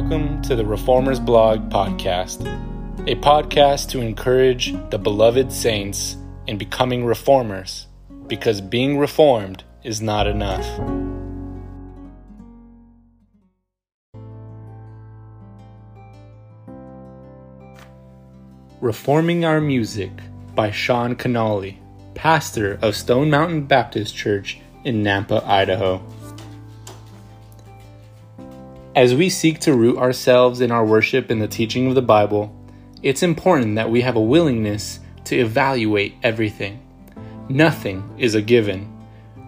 Welcome to the Reformers Blog Podcast, a podcast to encourage the beloved saints in becoming reformers, because being reformed is not enough. Reforming Our Music by Sean Kinnally, pastor of Stone Mountain Baptist Church in Nampa, Idaho. As we seek to root ourselves in our worship in the teaching of the Bible, it's important that we have a willingness to evaluate everything. Nothing is a given.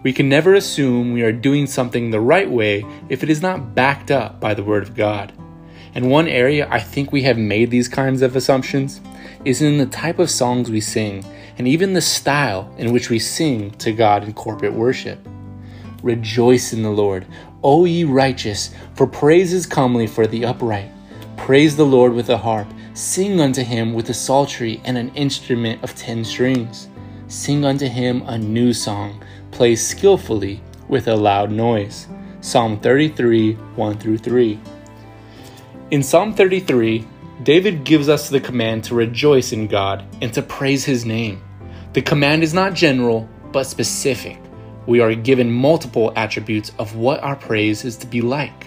We can never assume we are doing something the right way if it is not backed up by the Word of God. And one area I think we have made these kinds of assumptions is in the type of songs we sing, and even the style in which we sing to God in corporate worship. Rejoice in the Lord, O ye righteous, for praise is comely for the upright. Praise the Lord with a harp, sing unto him with a psaltery and an instrument of 10 strings. Sing unto him a new song, play skillfully with a loud noise. Psalm 33, 1-3. In Psalm 33, David gives us the command to rejoice in God and to praise his name. The command is not general, but specific. We are given multiple attributes of what our praise is to be like.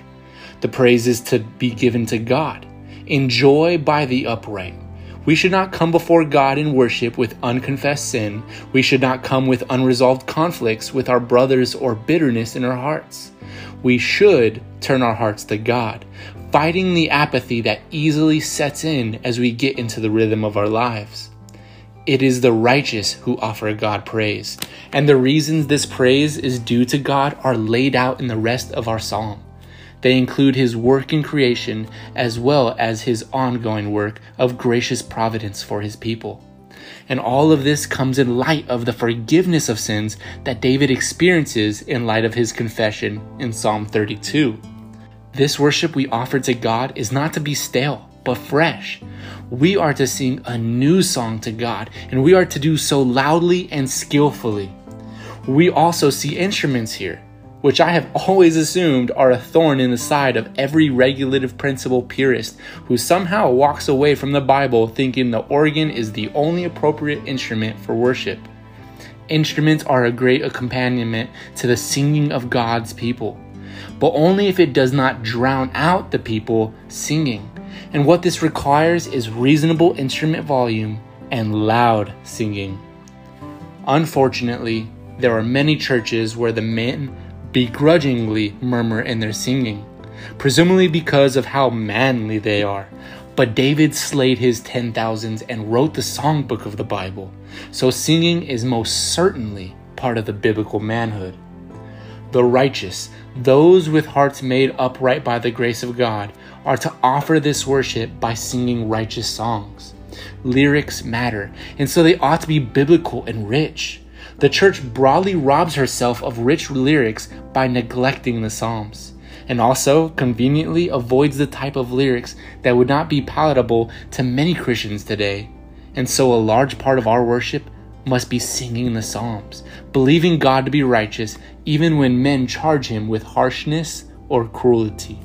The praise is to be given to God. In joy by the upright. We should not come before God in worship with unconfessed sin. We should not come with unresolved conflicts with our brothers or bitterness in our hearts. We should turn our hearts to God, fighting the apathy that easily sets in as we get into the rhythm of our lives. It is the righteous who offer God praise, and the reasons this praise is due to God are laid out in the rest of our psalm. They include his work in creation as well as his ongoing work of gracious providence for his people. And all of this comes in light of the forgiveness of sins that David experiences in light of his confession in Psalm 32. This worship we offer to God is not to be stale, but fresh. We are to sing a new song to God, and we are to do so loudly and skillfully. We also see instruments here, which I have always assumed are a thorn in the side of every regulative principle purist who somehow walks away from the Bible thinking the organ is the only appropriate instrument for worship. Instruments are a great accompaniment to the singing of God's people, but only if it does not drown out the people singing. And what this requires is reasonable instrument volume and loud singing. Unfortunately, there are many churches where the men begrudgingly murmur in their singing, presumably because of how manly they are. But David slayed his 10,000s and wrote the songbook of the Bible, so singing is most certainly part of the biblical manhood. The righteous, those with hearts made upright by the grace of God, are to offer this worship by singing righteous songs. Lyrics matter, and so they ought to be biblical and rich. The church broadly robs herself of rich lyrics by neglecting the Psalms, and also conveniently avoids the type of lyrics that would not be palatable to many Christians today. And so a large part of our worship must be singing the Psalms, believing God to be righteous even when men charge him with harshness or cruelty.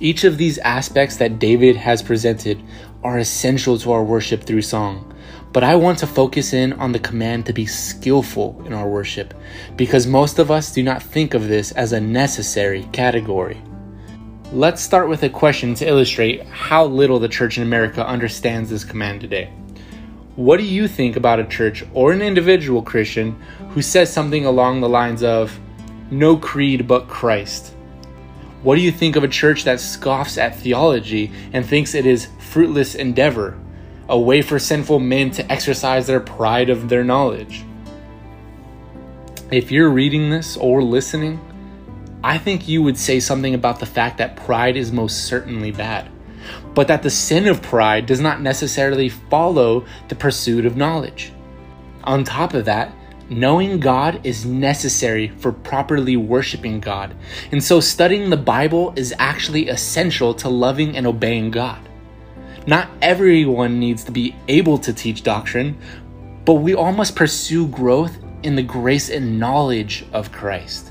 Each of these aspects that David has presented are essential to our worship through song, but I want to focus in on the command to be skillful in our worship, because most of us do not think of this as a necessary category. Let's start with a question to illustrate how little the church in America understands this command today. What do you think about a church or an individual Christian who says something along the lines of, "No creed but Christ"? What do you think of a church that scoffs at theology and thinks it is fruitless endeavor, a way for sinful men to exercise their pride of their knowledge? If you're reading this or listening, I think you would say something about the fact that pride is most certainly bad, but that the sin of pride does not necessarily follow the pursuit of knowledge. On top of that, knowing God is necessary for properly worshiping God, and so studying the Bible is actually essential to loving and obeying God. Not everyone needs to be able to teach doctrine, but we all must pursue growth in the grace and knowledge of Christ.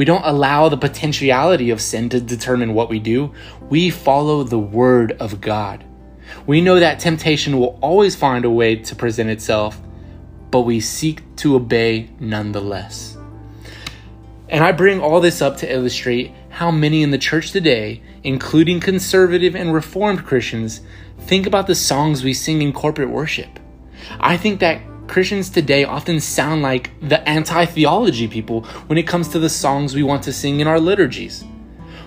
We don't allow the potentiality of sin to determine what we do. We follow the word of God. We know that temptation will always find a way to present itself, but we seek to obey nonetheless. And I bring all this up to illustrate how many in the church today, including conservative and reformed Christians, think about the songs we sing in corporate worship. I think that Christians today often sound like the anti-theology people when it comes to the songs we want to sing in our liturgies.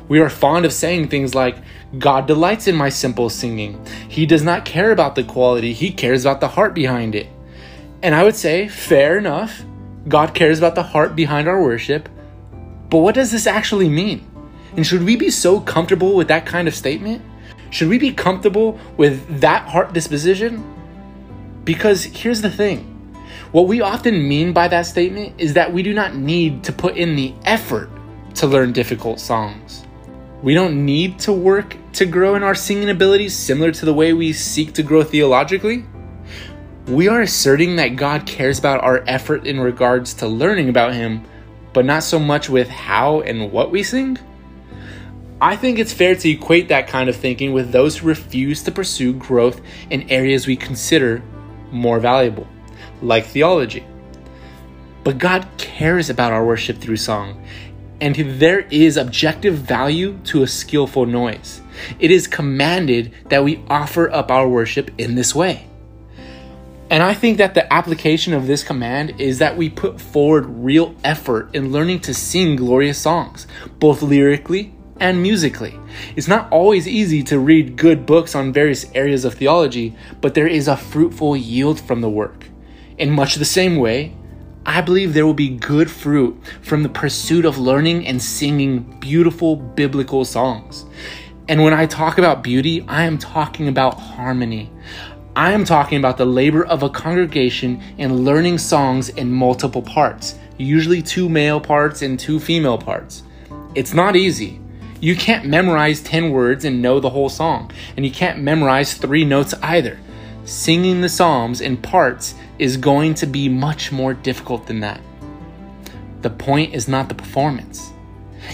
We are fond of saying things like, God delights in my simple singing. He does not care about the quality. He cares about the heart behind it. And I would say, fair enough. God cares about the heart behind our worship. But what does this actually mean? And should we be so comfortable with that kind of statement? Should we be comfortable with that heart disposition? Because here's the thing. What we often mean by that statement is that we do not need to put in the effort to learn difficult songs. We don't need to work to grow in our singing abilities, similar to the way we seek to grow theologically. We are asserting that God cares about our effort in regards to learning about Him, but not so much with how and what we sing. I think it's fair to equate that kind of thinking with those who refuse to pursue growth in areas we consider more valuable, like theology. But God cares about our worship through song, and there is objective value to a skillful noise. It is commanded that we offer up our worship in this way. And I think that the application of this command is that we put forward real effort in learning to sing glorious songs, both lyrically and musically. It's not always easy to read good books on various areas of theology, but there is a fruitful yield from the work. In much the same way, I believe there will be good fruit from the pursuit of learning and singing beautiful biblical songs. And when I talk about beauty, I am talking about harmony. I am talking about the labor of a congregation in learning songs in multiple parts, usually 2 male parts and 2 female parts. It's not easy. You can't memorize 10 words and know the whole song, and you can't memorize 3 notes either. Singing the Psalms in parts is going to be much more difficult than that. The point is not the performance.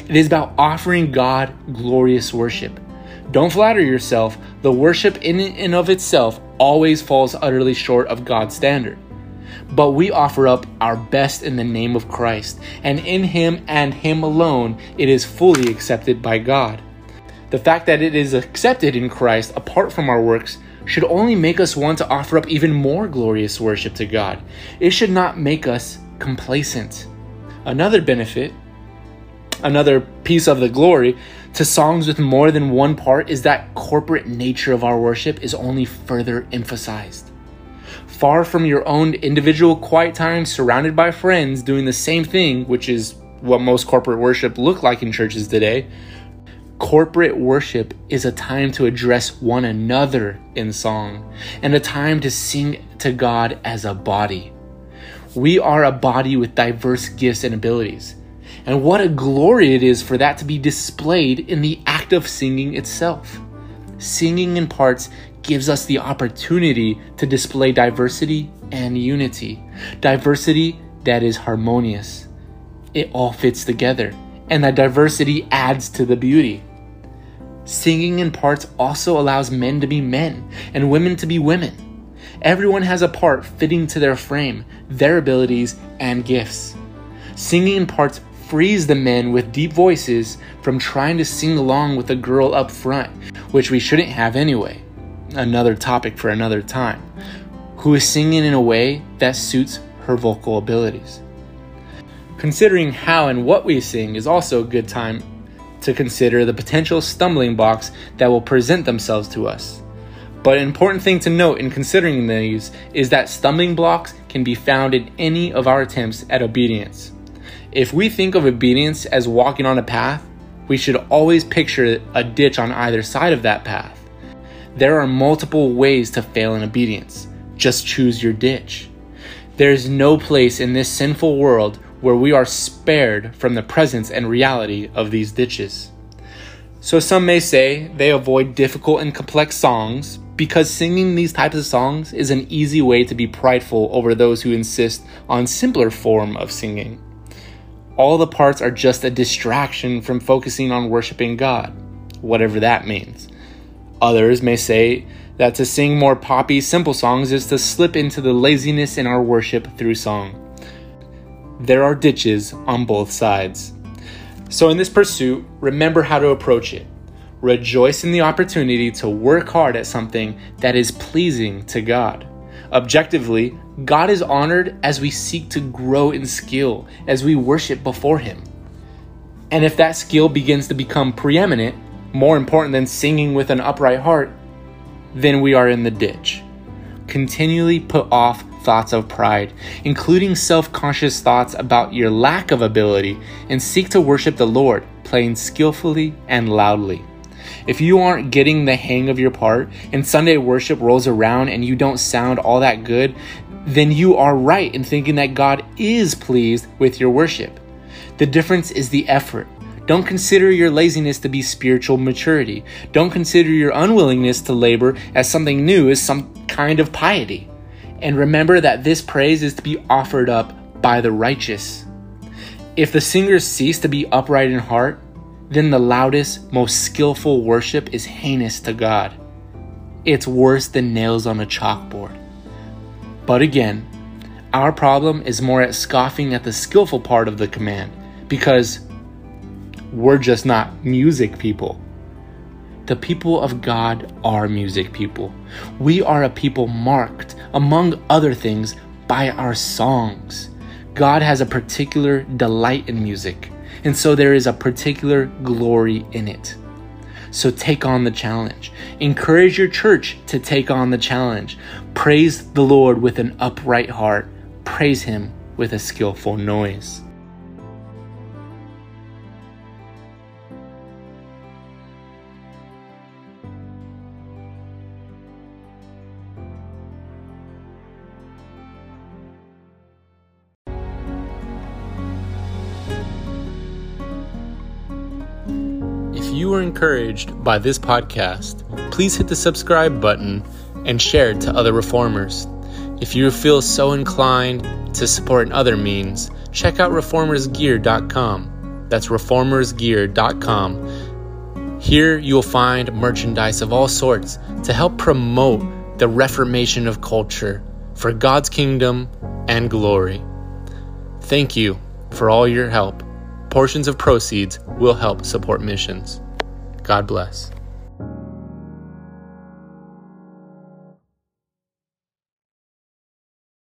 It is about offering God glorious worship. Don't flatter yourself. The worship in and of itself always falls utterly short of God's standard. But we offer up our best in the name of Christ, and in Him and Him alone, it is fully accepted by God. The fact that it is accepted in Christ apart from our works should only make us want to offer up even more glorious worship to God. It should not make us complacent. Another benefit, another piece of the glory to songs with more than one part is that corporate nature of our worship is only further emphasized. Far from your own individual quiet time surrounded by friends doing the same thing, which is what most corporate worship look like in churches today, corporate worship is a time to address one another in song and a time to sing to God as a body. We are a body with diverse gifts and abilities, and what a glory it is for that to be displayed in the act of singing itself. Singing in parts gives us the opportunity to display diversity and unity, diversity that is harmonious. It all fits together, and that diversity adds to the beauty. Singing in parts also allows men to be men and women to be women. Everyone has a part fitting to their frame, their abilities, and gifts. Singing in parts frees the men with deep voices from trying to sing along with a girl up front, which we shouldn't have anyway. Another topic for another time. Who is singing in a way that suits her vocal abilities. Considering how and what we sing is also a good time to consider the potential stumbling blocks that will present themselves to us. But an important thing to note in considering these is that stumbling blocks can be found in any of our attempts at obedience. If we think of obedience as walking on a path, we should always picture a ditch on either side of that path. There are multiple ways to fail in obedience. Just choose your ditch. There is no place in this sinful world where we are spared from the presence and reality of these ditches. So some may say they avoid difficult and complex songs because singing these types of songs is an easy way to be prideful over those who insist on simpler form of singing. all the parts are just a distraction from focusing on worshiping God, whatever that means. Others may say that to sing more poppy, simple songs is to slip into the laziness in our worship through song. There are ditches on both sides. So in this pursuit, remember how to approach it. Rejoice in the opportunity to work hard at something that is pleasing to God. Objectively, God is honored as we seek to grow in skill, as we worship before Him. And if that skill begins to become preeminent, more important than singing with an upright heart, then we are in the ditch. Continually put off thoughts of pride, including self-conscious thoughts about your lack of ability, and seek to worship the Lord, playing skillfully and loudly. If you aren't getting the hang of your part and Sunday worship rolls around and you don't sound all that good, then you are right in thinking that God is pleased with your worship. The difference is the effort. Don't consider your laziness to be spiritual maturity. Don't consider your unwillingness to labor as something new as some kind of piety. And remember that this praise is to be offered up by the righteous. If the singers cease to be upright in heart, then the loudest, most skillful worship is heinous to God. It's worse than nails on a chalkboard. But again, our problem is more at scoffing at the skillful part of the command, because we're just not music people. The people of God are music people. We are a people marked, among other things, by our songs. God has a particular delight in music, and so there is a particular glory in it. So take on the challenge. Encourage your church to take on the challenge. Praise the Lord with an upright heart. Praise Him with a skillful noise. If you were encouraged by this podcast, please hit the subscribe button and share it to other reformers. If you feel so inclined to support in other means, check out reformersgear.com. That's reformersgear.com. Here you'll find merchandise of all sorts to help promote the reformation of culture for God's kingdom and glory. Thank you for all your help. Portions of proceeds will help support missions. God bless.